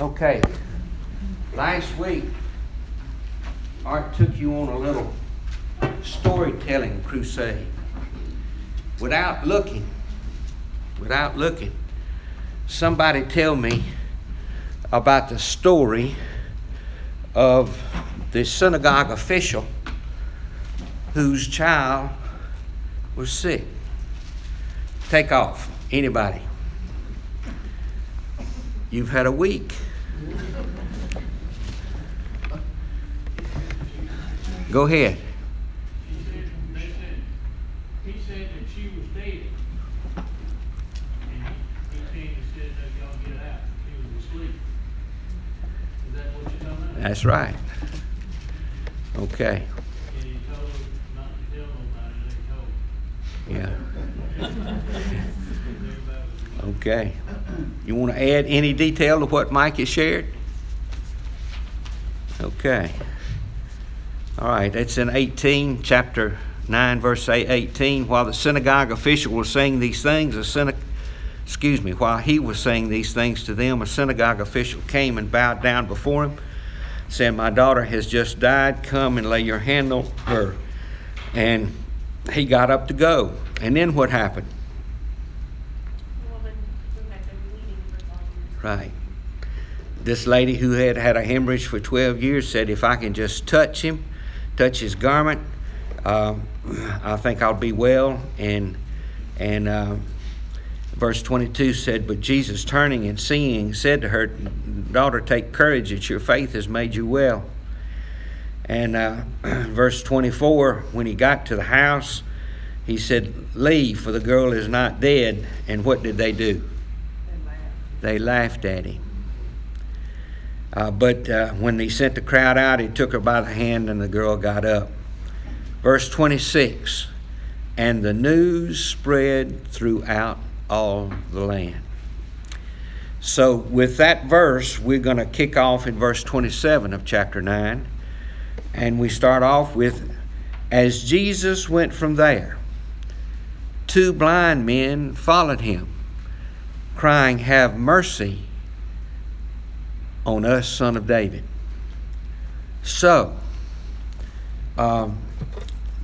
Okay. Last week, Art took you on a little storytelling crusade. Without looking, somebody tell me about the story of the synagogue official whose child was sick. Take off. Anybody? You've had a week. Go ahead. He said that she was dead. And he came and said, "Now y'all get out." She was asleep. Is that what you're talking about? That's right. Okay. And he told her not to tell nobody. Yeah. Okay. You want to add any detail to what Mike has shared? Okay. All right, that's in 18, chapter 9, verse 18. While the synagogue official was saying these things, while he was saying these things to them, a synagogue official came and bowed down before him, saying, "My daughter has just died. Come and lay your hand on her." And he got up to go. And then what happened? Right. This lady who had had a hemorrhage for 12 years said, "If I can just touch him, touch his garment, I think I'll be well." And verse 22 said, "But Jesus, turning and seeing, said to her, 'Daughter, take courage, it's your faith has made you well.'" And verse 24, when he got to the house, he said, "Leave, for the girl is not dead." And what did they do? They laughed at him. But when they sent the crowd out, he took her by the hand and the girl got up. Verse 26, and the news spread throughout all the land. So with that verse, we're going to kick off in verse 27 of chapter 9. And we start off with, as Jesus went from there, 2 blind men followed him, crying, "Have mercy on us, Son of David." So,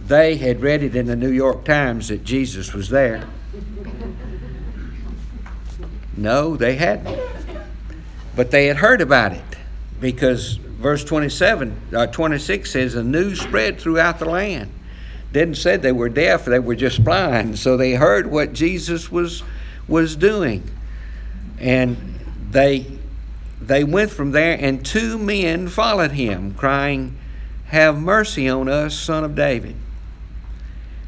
they had read it in the New York Times that Jesus was there. No, they hadn't. But they had heard about it, because verse 26 says, "The news spread throughout the land." Didn't say they were deaf, they were just blind. So they heard what Jesus was doing. And they went from there, and 2 men followed him, crying, "Have mercy on us, Son of David."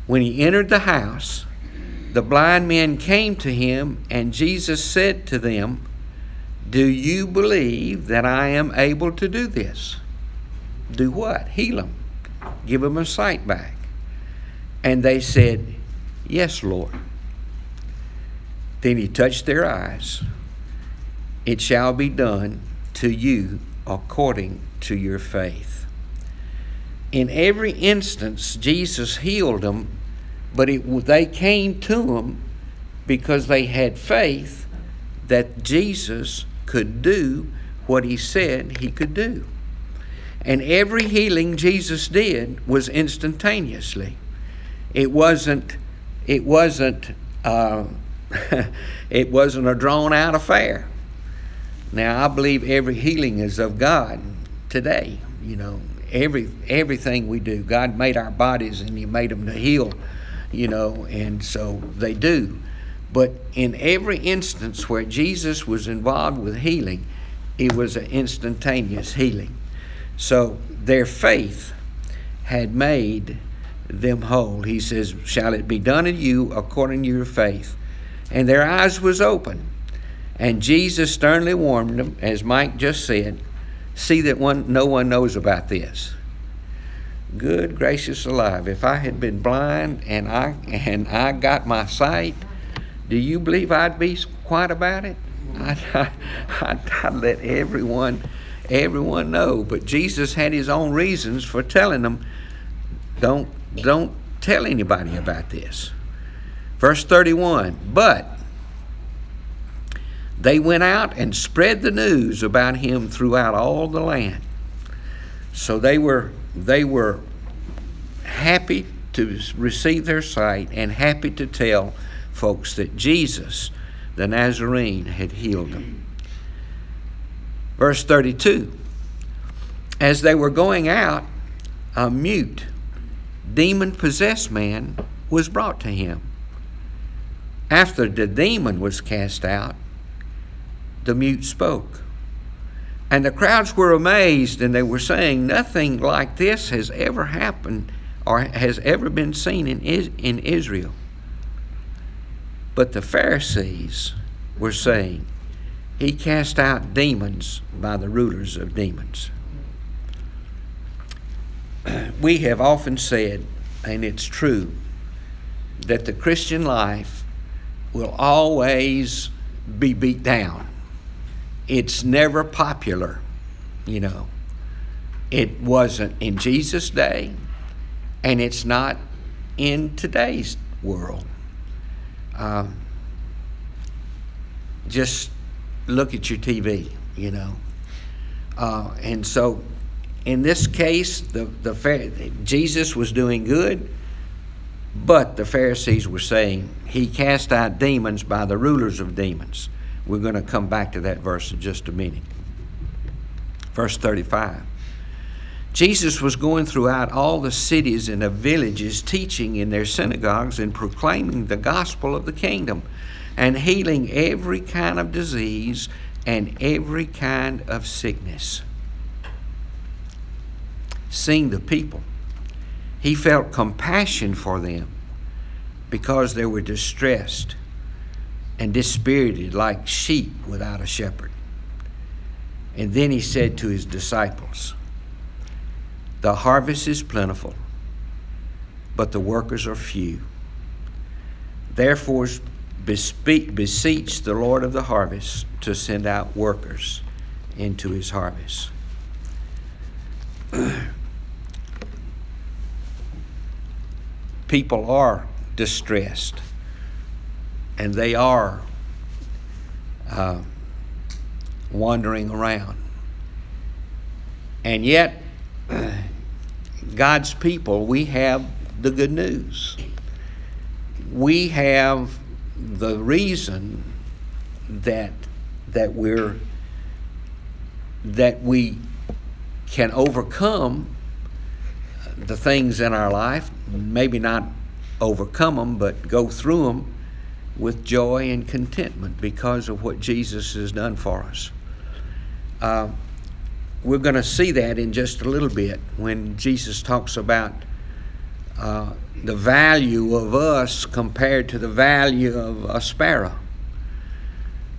When he entered the house, the blind men came to him, and Jesus said to them, "Do you believe that I am able to do this?" Do what? Heal them. Give them a sight back. And they said, "Yes, Lord." Then he touched their eyes. "It shall be done to you according to your faith." In every instance, Jesus healed them, but they came to him because they had faith that Jesus could do what he said he could do. And every healing Jesus did was instantaneously. It wasn't a drawn-out affair. Now, I believe every healing is of God today. You know, everything we do. God made our bodies, and he made them to heal, you know, and so they do. But in every instance where Jesus was involved with healing, it was an instantaneous healing. So their faith had made them whole. He says, "Shall it be done to you according to your faith?" And their eyes was open. And Jesus sternly warned them, as Mike just said, "See that no one knows about this." Good gracious alive! If I had been blind and I got my sight, do you believe I'd be quiet about it? I'd let everyone know. But Jesus had his own reasons for telling them, "Don't tell anybody about this." Verse 31. But They went out and spread the news about him throughout all the land. So they were happy to receive their sight and happy to tell folks that Jesus, the Nazarene, had healed them. Verse 32, as they were going out, a mute, demon-possessed man was brought to him. After the demon was cast out, the mute spoke. And the crowds were amazed, and they were saying, nothing like this has ever happened or has ever been seen in Israel. But the Pharisees were saying, he cast out demons by the rulers of demons. We have often said, and it's true, that the Christian life will always be beat down. It's never popular, you know. It wasn't in Jesus' day, and it's not in today's world. Just look at your TV, you know. And so in this case, Jesus was doing good, but the Pharisees were saying, he cast out demons by the rulers of demons. We're going to come back to that verse in just a minute. Verse 35. Jesus was going throughout all the cities and the villages, teaching in their synagogues and proclaiming the gospel of the kingdom and healing every kind of disease and every kind of sickness. Seeing the people, he felt compassion for them because they were distressed and dispirited like sheep without a shepherd. And then he said to his disciples, the harvest is plentiful, but the workers are few. Therefore, beseech the Lord of the harvest to send out workers into his harvest. People are distressed. And they are wandering around. And yet, God's people, we have the good news. We have the reason that we can overcome the things in our life, maybe not overcome them, but go through them with joy and contentment because of what Jesus has done for us. We're going to see that in just a little bit when Jesus talks about the value of us compared to the value of a sparrow.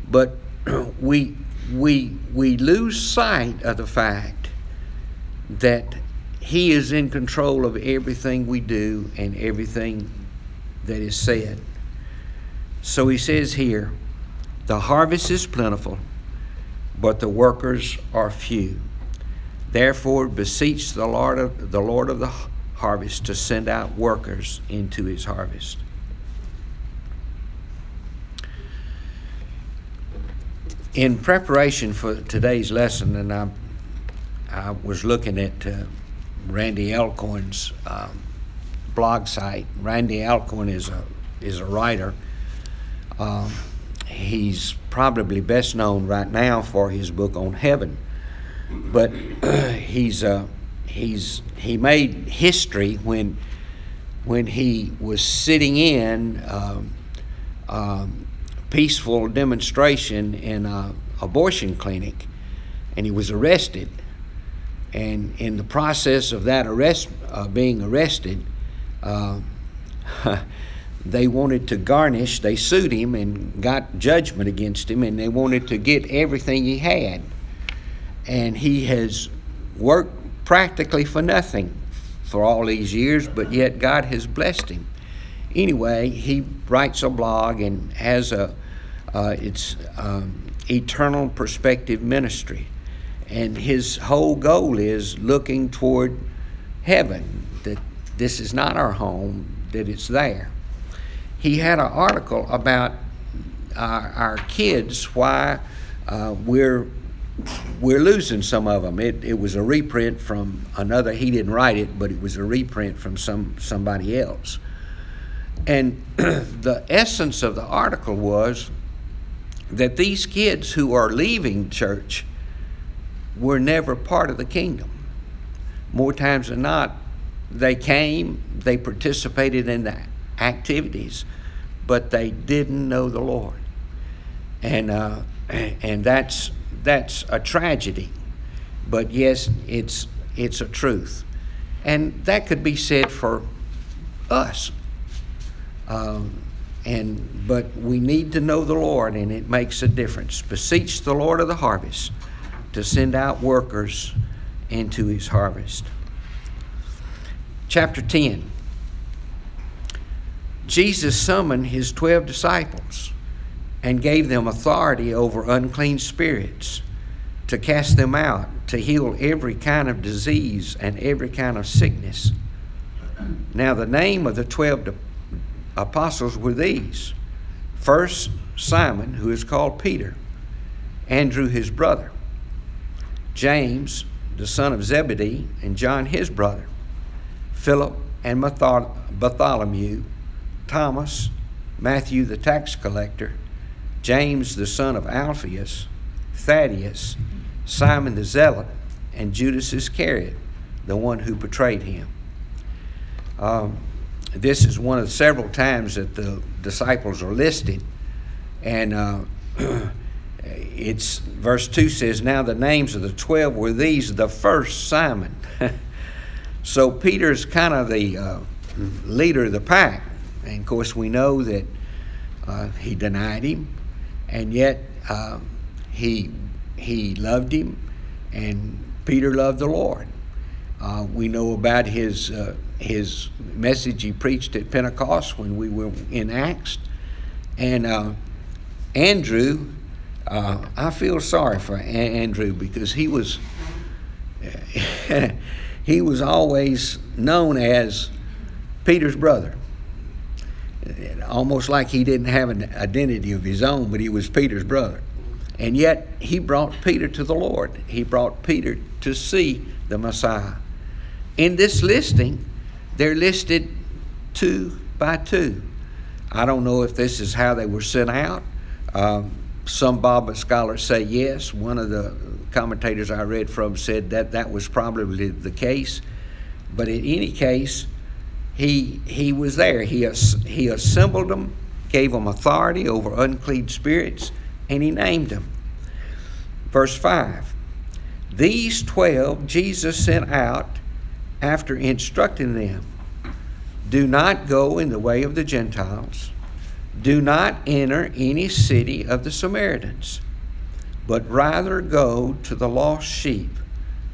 But we lose sight of the fact that he is in control of everything we do and everything that is said. So he says here, the harvest is plentiful, but the workers are few. Therefore, beseech the Lord of the harvest to send out workers into his harvest. In preparation for today's lesson, and I was looking at Randy Alcorn's blog site. Randy Alcorn is a writer. He's probably best known right now for his book on heaven, but he made history when he was sitting in peaceful demonstration in an abortion clinic, and he was arrested. And in the process of that arrest, being arrested. They wanted to garnish, they sued him and got judgment against him, and they wanted to get everything he had. And he has worked practically for nothing for all these years, but yet God has blessed him. Anyway, he writes a blog and has it's Eternal Perspective Ministry. And his whole goal is looking toward heaven, that this is not our home, that it's there. He had an article about our kids why we're losing some of them. It was a reprint from another. He didn't write it, but it was a reprint from somebody else. And the essence of the article was that these kids who are leaving church were never part of the kingdom. More times than not, they came, they participated in the activities, but they didn't know the Lord. And that's a tragedy. But yes, it's a truth. And that could be said for us. But we need to know the Lord, and it makes a difference. Beseech the Lord of the harvest to send out workers into his harvest. Chapter 10. Jesus summoned his 12 disciples and gave them authority over unclean spirits, to cast them out, to heal every kind of disease and every kind of sickness. Now the name of the 12 apostles were these. First, Simon, who is called Peter, Andrew his brother, James, the son of Zebedee, and John his brother, Philip and Bartholomew, Thomas, Matthew the tax collector, James the son of Alphaeus, Thaddeus, Simon the zealot, and Judas Iscariot, the one who betrayed him. This is one of several times that the disciples are listed, and it's verse 2 says, now the names of the 12 were these, the first Simon. So Peter's kind of the leader of the pack, and of course we know that he denied him, and yet he loved him, and Peter loved the Lord. We know about his message he preached at Pentecost when we were in Acts. And Andrew, I feel sorry for Andrew, because he was always known as Peter's brother. Almost like he didn't have an identity of his own, but he was Peter's brother. And yet he brought Peter to the Lord. He brought Peter to see the Messiah. In this listing, they're listed two by two. I don't know if this is how they were sent out. Some Bible scholars say yes. One of the commentators I read from said that was probably the case. But in any case, he was there. He assembled them, gave them authority over unclean spirits, and he named them. Verse 5, these 12 Jesus sent out after instructing them, do not go in the way of the Gentiles. Do not enter any city of the Samaritans, but rather go to the lost sheep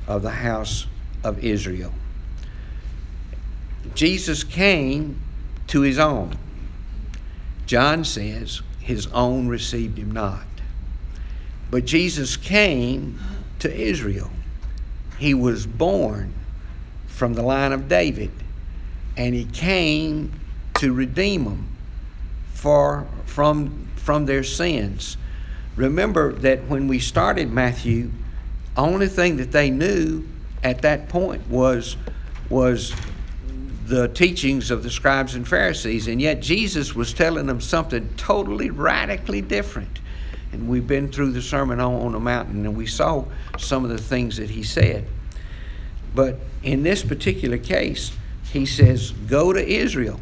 of the house of Israel. Jesus came to his own. John says, his own received him not. But Jesus came to Israel. He was born from the line of David, and he came to redeem them from their sins. Remember that when we started Matthew, only thing that they knew at that point was the teachings of the scribes and Pharisees, and yet Jesus was telling them something totally, radically different. And we've been through the Sermon on the Mountain, and we saw some of the things that he said. But in this particular case, he says, go to Israel.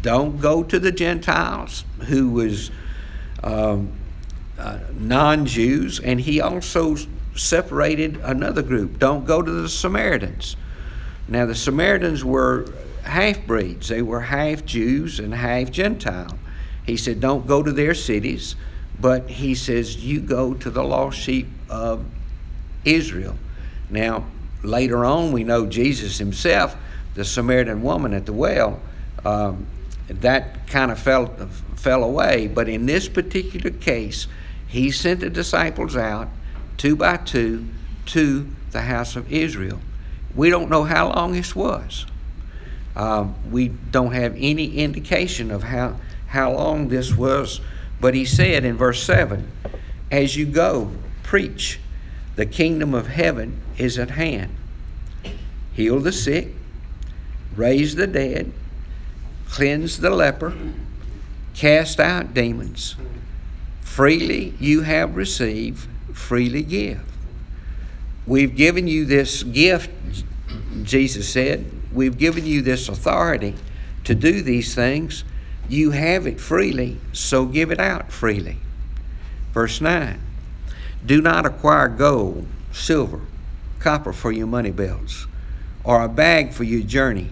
Don't go to the Gentiles, who was non-Jews, and he also separated another group. Don't go to the Samaritans. Now, the Samaritans were half-breeds. They were half-Jews and half-Gentile. He said, don't go to their cities, but he says, you go to the lost sheep of Israel. Now, later on, we know Jesus himself, the Samaritan woman at the well, that kind of fell away. But in this particular case, he sent the disciples out two by two to the house of Israel. We don't know how long this was. We don't have any indication of how long this was But he said in verse 7, as you go, preach, the kingdom of heaven is at hand. Heal the sick, raise the dead, cleanse the leper, cast out demons. Freely you have received, freely give. We've given you this gift, Jesus said. We've given you this authority to do these things. You have it freely, so give it out freely. Verse 9, do not acquire gold, silver, copper for your money belts, or a bag for your journey,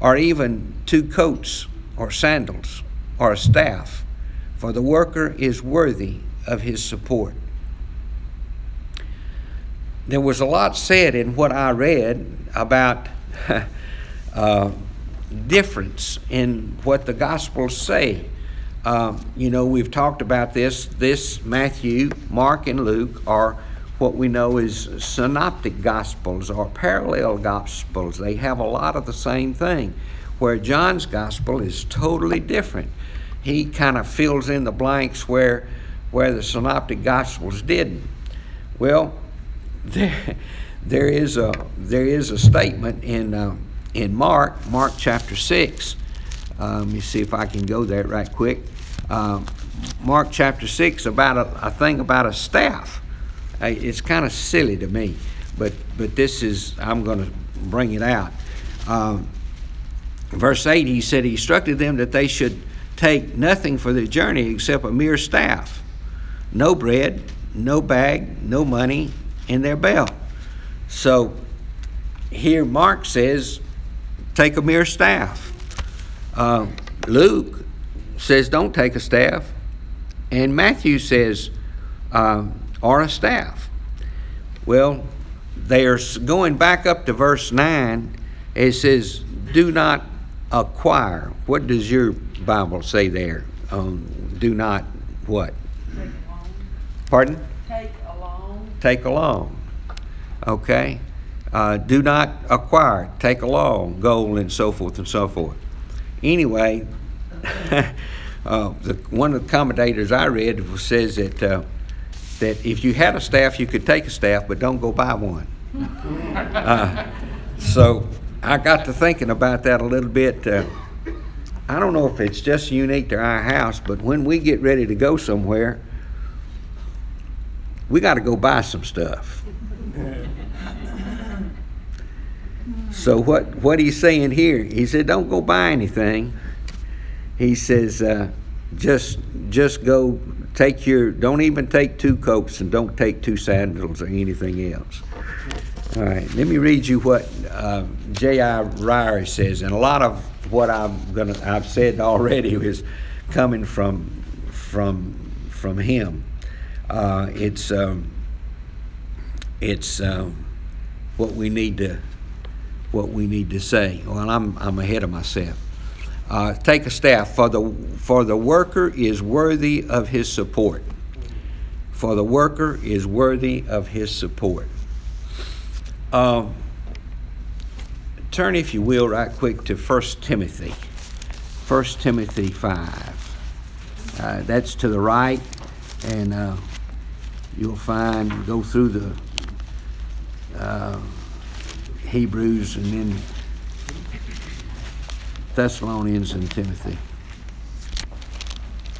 or even 2 coats or sandals or a staff, for the worker is worthy of his support. There was a lot said in what I read about difference in what the Gospels say. We've talked about this. This Matthew, Mark, and Luke are what we know as synoptic Gospels or parallel Gospels. They have a lot of the same thing, where John's Gospel is totally different. He kind of fills in the blanks where the synoptic Gospels didn't. Well, there is a statement in Mark chapter 6. Let me see if I can go there right quick. Mark chapter 6 about a thing about a staff. It's kind of silly to me, but this is, I'm going to bring it out. Verse 8, he said he instructed them that they should take nothing for their journey except a mere staff, no bread, no bag, no money in their belt. So here Mark says, take a mere staff. Luke says, don't take a staff. And Matthew says, or a staff. Well, they are going back up to verse 9. It says, do not acquire. What does your Bible say there? Do not what? Take along. Pardon? Take along. Take along. Okay. Do not acquire. Take along. Gold and so forth and so forth. Anyway, one of the commentators I read says that if you had a staff, you could take a staff, but don't go buy one. So I got to thinking about that a little bit. I don't know if it's just unique to our house, but when we get ready to go somewhere, we got to go buy some stuff. So what he's saying here, he said, don't go buy anything. He says, just go take don't even take 2 coats and don't take 2 sandals or anything else. All right, let me read you what J.I. Ryrie says, and a lot of what I've said already is coming from him. It's what we need to say. Well, I'm ahead of myself. Take a staff, for the worker is worthy of his support. For the worker is worthy of his support. Turn, if you will, right quick to 1 Timothy. 1 Timothy 5. That's to the right, and you'll find, go through the Hebrews and then Thessalonians and Timothy.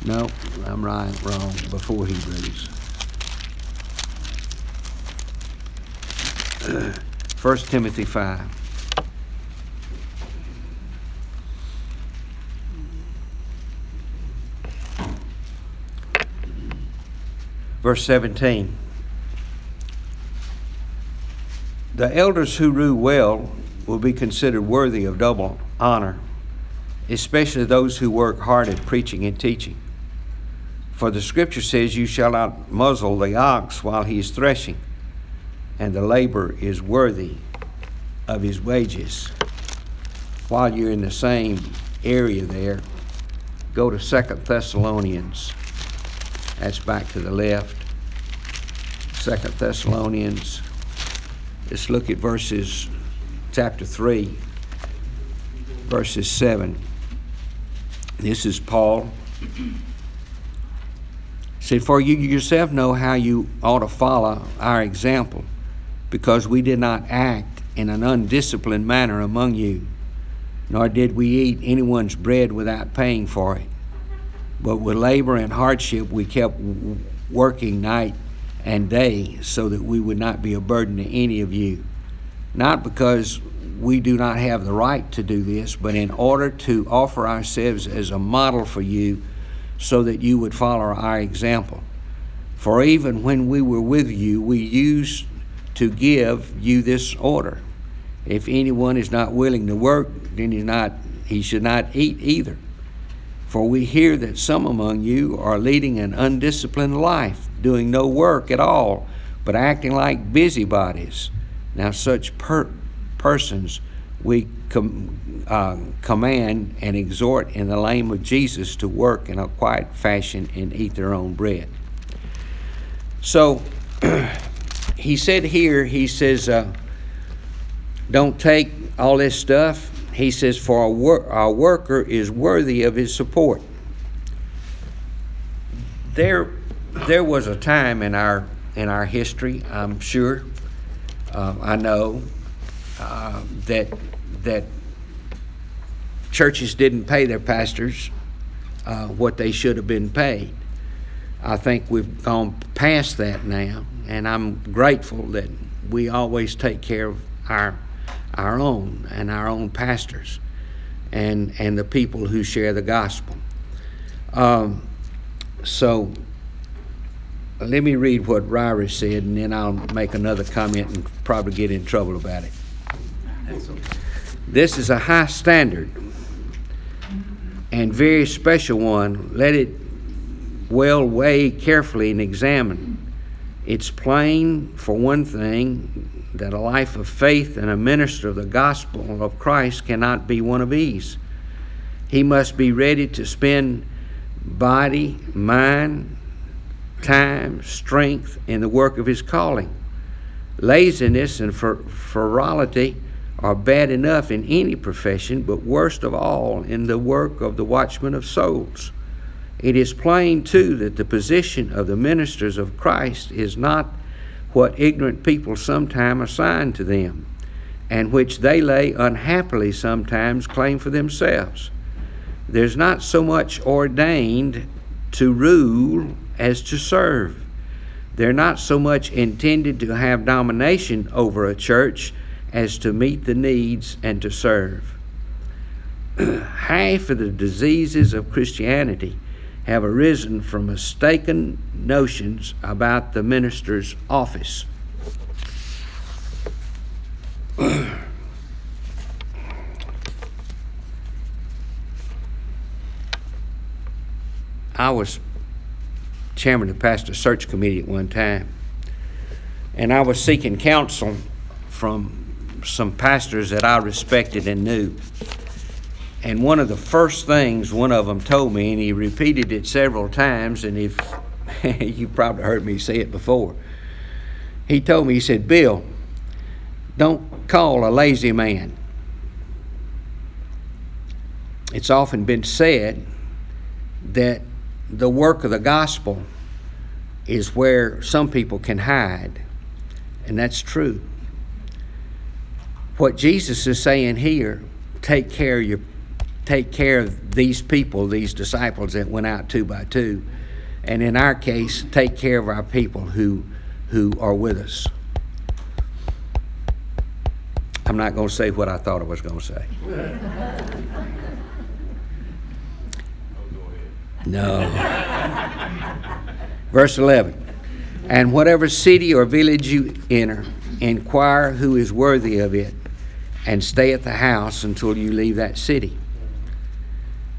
No, I'm right, wrong, before Hebrews. 1 Timothy 5. Verse 17. The elders who rule well will be considered worthy of double honor, especially those who work hard at preaching and teaching. For the Scripture says, you shall not muzzle the ox while he is threshing, and the laborer is worthy of his wages. While you're in the same area there, go to 2 Thessalonians. That's back to the left. 2 Thessalonians. Let's look at verses, chapter 3, verses 7. This is Paul. said, for you yourself know how you ought to follow our example, because we did not act in an undisciplined manner among you, nor did we eat anyone's bread without paying for it. But with labor and hardship we kept working night and day so that we would not be a burden to any of you, not because we do not have the right to do this, but in order to offer ourselves as a model for you so that you would follow our example. For even when we were with you, we used to give you this order. If anyone is not willing to work, then he should not eat either. For we hear that some among you are leading an undisciplined life, doing no work at all, but acting like busybodies. Now such persons we command and exhort in the name of Jesus to work in a quiet fashion and eat their own bread. So he said here, he says, don't take all this stuff. He says, for a worker is worthy of his support. There was a time in our history, I'm sure, I know, that churches didn't pay their pastors what they should have been paid. I think we've gone past that now, and I'm grateful that we always take care of our own and our own pastors and the people who share the gospel. So let me read what Ryrie said, and then I'll make another comment and probably get in trouble about it. This is a high standard and very special one. Let it well weigh carefully and examine. It's plain, for one thing, that a life of faith and a minister of the gospel of Christ cannot be one of these. He must be ready to spend body, mind, time, strength in the work of his calling. Laziness and frivolity are bad enough in any profession, but worst of all in the work of the watchman of souls. It is plain, too, that the position of the ministers of Christ is not what ignorant people sometimes assign to them, and which they lay unhappily sometimes claim for themselves. There's not so much ordained to rule as to serve. They're not so much intended to have domination over a church as to meet the needs and to serve. Half of the diseases of Christianity have arisen from mistaken notions about the minister's office. I was chairman of the pastor search committee at one time, and I was seeking counsel from some pastors that I respected and knew. And one of the first things one of them told me, and he repeated it several times, and if you probably heard me say it before, he told me, he said, Bill, don't call a lazy man. It's often been said that the work of the gospel is where some people can hide, and that's true. What Jesus is saying here, take care of these people, these disciples that went out two by two. And in our case, take care of our people who are with us. I'm not going to say what I thought I was going to say. No. Verse 11. And whatever city or village you enter, inquire who is worthy of it, and stay at the house until you leave that city.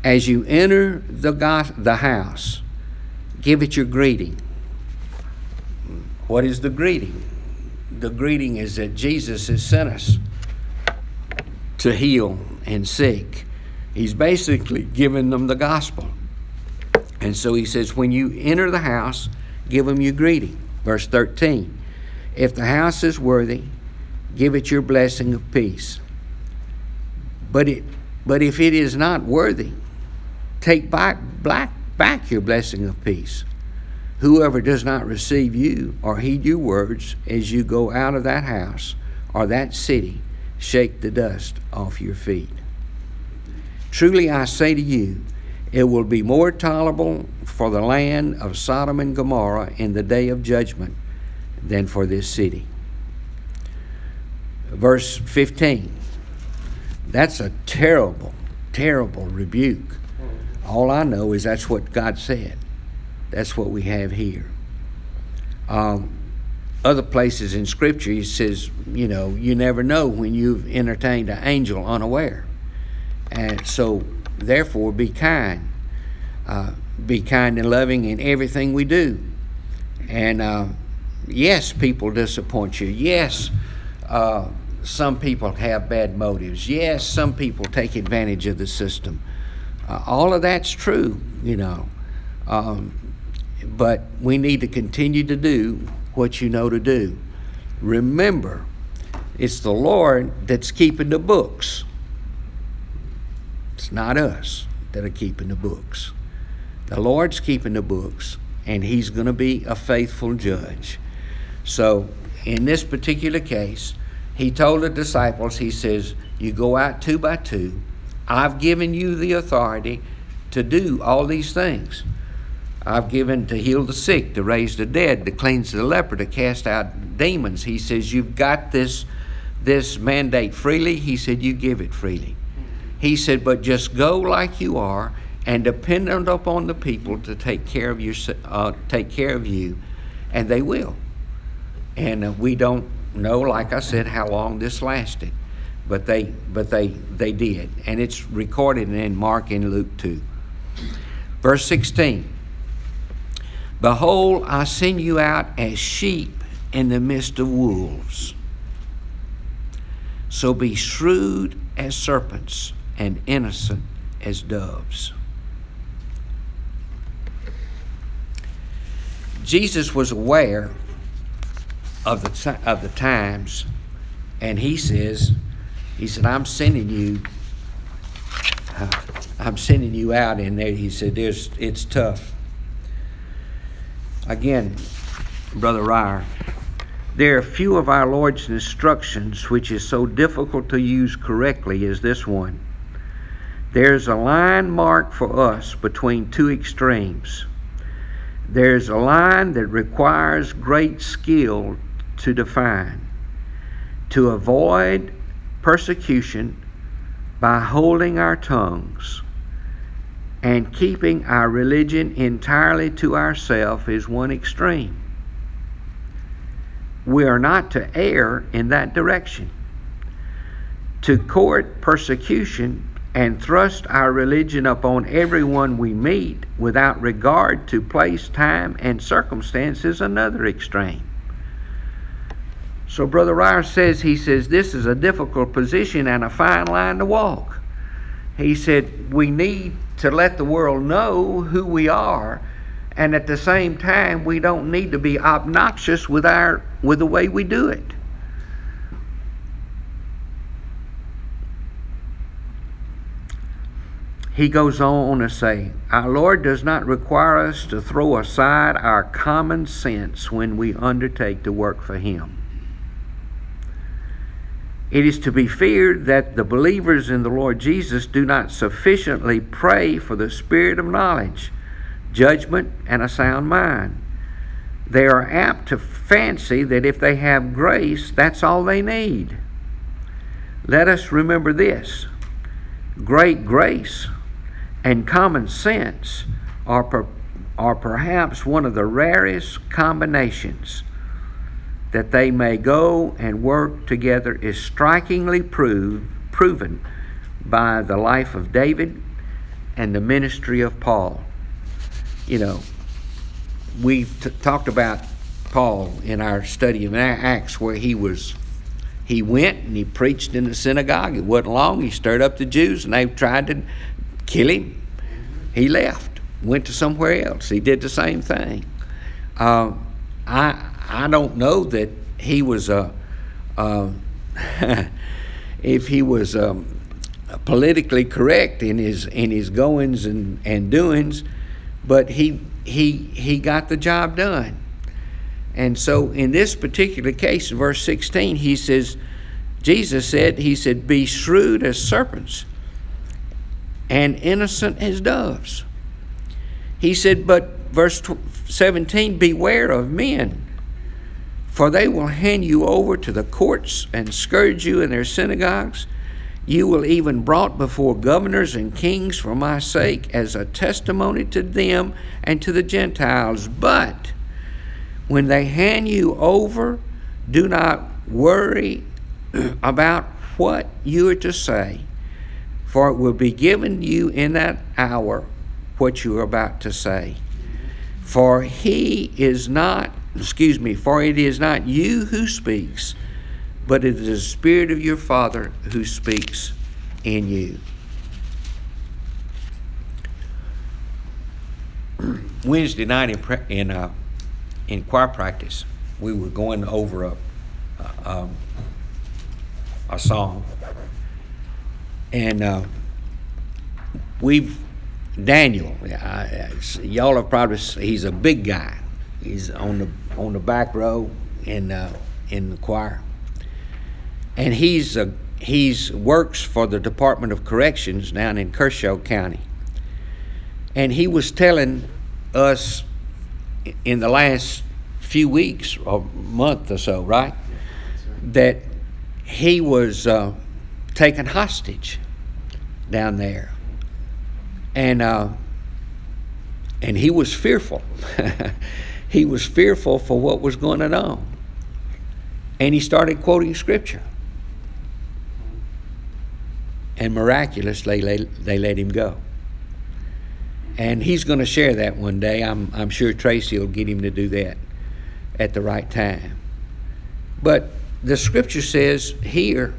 As you enter the house, give it your greeting. What is the greeting? The greeting is that Jesus has sent us to heal and sick. He's basically giving them the gospel. And so he says, when you enter the house, give them your greeting. Verse 13, if the house is worthy, give it your blessing of peace. But if it is not worthy, take back your blessing of peace. whoever does not receive you or heed your words as you go out of that house or that city, shake the dust off your feet. Truly I say to you, it will be more tolerable for the land of Sodom and Gomorrah in the day of judgment than for this city. Verse 15. That's a terrible, terrible rebuke. All I know is that's what God said. That's what we have here. Other places in Scripture, he says, you know, you never know when you've entertained an angel unaware. And so, therefore, be kind. Be kind and loving in everything we do. And yes, people disappoint you. Yes, some people have bad motives. Yes, some people take advantage of the system. All of that's true, you know. But we need to continue to do what you know to do. Remember, it's the Lord that's keeping the books. It's not us that are keeping the books. The Lord's keeping the books, and He's going to be a faithful judge. So in this particular case, He told the disciples, He says, you go out two by two. I've given you the authority to do all these things. I've given to heal the sick, to raise the dead, to cleanse the leper, to cast out demons. He says, you've got this mandate freely. He said, you give it freely. He said, but just go like you are and dependent upon the people to take care of you, and they will. And we don't know, like I said, how long this lasted, but they did. And it's recorded in Mark and Luke 2. Verse 16. Behold, I send you out as sheep in the midst of wolves. So be shrewd as serpents and innocent as doves. Jesus was aware of the times, and he said, I'm sending you out in there. He said, it's tough. Again, Brother Ryrie, there are few of our Lord's instructions which is so difficult to use correctly as this one. There's a line marked for us between two extremes. There's a line that requires great skill to define, to avoid persecution by holding our tongues. And keeping our religion entirely to ourselves is one extreme. We are not to err in that direction. To court persecution and thrust our religion upon everyone we meet without regard to place, time, and circumstance is another extreme. So Brother Ryrie says, this is a difficult position and a fine line to walk. He said, we need to let the world know who we are, and at the same time, we don't need to be obnoxious with the way we do it. He goes on to say, our Lord does not require us to throw aside our common sense when we undertake to work for Him. It is to be feared that the believers in the Lord Jesus do not sufficiently pray for the spirit of knowledge, judgment, and a sound mind. They are apt to fancy that if they have grace, that's all they need. Let us remember this. Great grace and common sense are perhaps one of the rarest combinations. That they may go and work together is strikingly proven by the life of David and the ministry of Paul. You know, we've talked about Paul in our study of Acts, where he went and he preached in the synagogue. It wasn't long. He stirred up the Jews, and they tried to kill him. He left, went to somewhere else. He did the same thing. I don't know that he was if he was politically correct in his goings and doings, But he got the job done. And so in this particular case, in verse 16, he says, Jesus said, he said, be shrewd as serpents and innocent as doves. He said, but verse 17, beware of men, for they will hand you over to the courts and scourge you in their synagogues. You will even brought before governors and kings for my sake as a testimony to them and to the Gentiles. But when they hand you over, do not worry about what you are to say, for it will be given you in that hour what you are about to say. For it is not you who speaks, but it is the Spirit of your Father who speaks in you. Wednesday night in choir practice, we were going over a song, and Daniel. Y'all have probably he's a big guy. He's on the back row in the choir. And he's works for the Department of Corrections down in Kershaw County. And he was telling us in the last few weeks or month or so, right, that he was taken hostage down there, and he was fearful. He was fearful for what was going on, and he started quoting scripture. And miraculously, they let him go. And he's going to share that one day. I'm sure Tracy will get him to do that at the right time. But the scripture says here,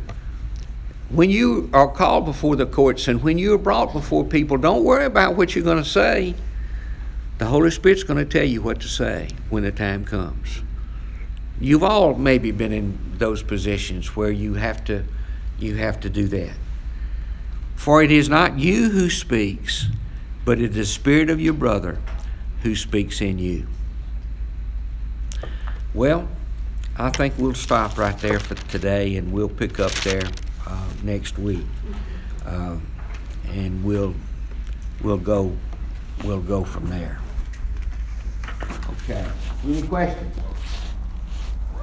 when you are called before the courts and when you are brought before people, don't worry about what you're going to say. The Holy Spirit's going to tell you what to say when the time comes. You've all maybe been in those positions where you have to do that. For it is not you who speaks, but it is the Spirit of your brother who speaks in you. Well, I think we'll stop right there for today, and we'll pick up there next week, and we'll go from there. Okay. Any questions?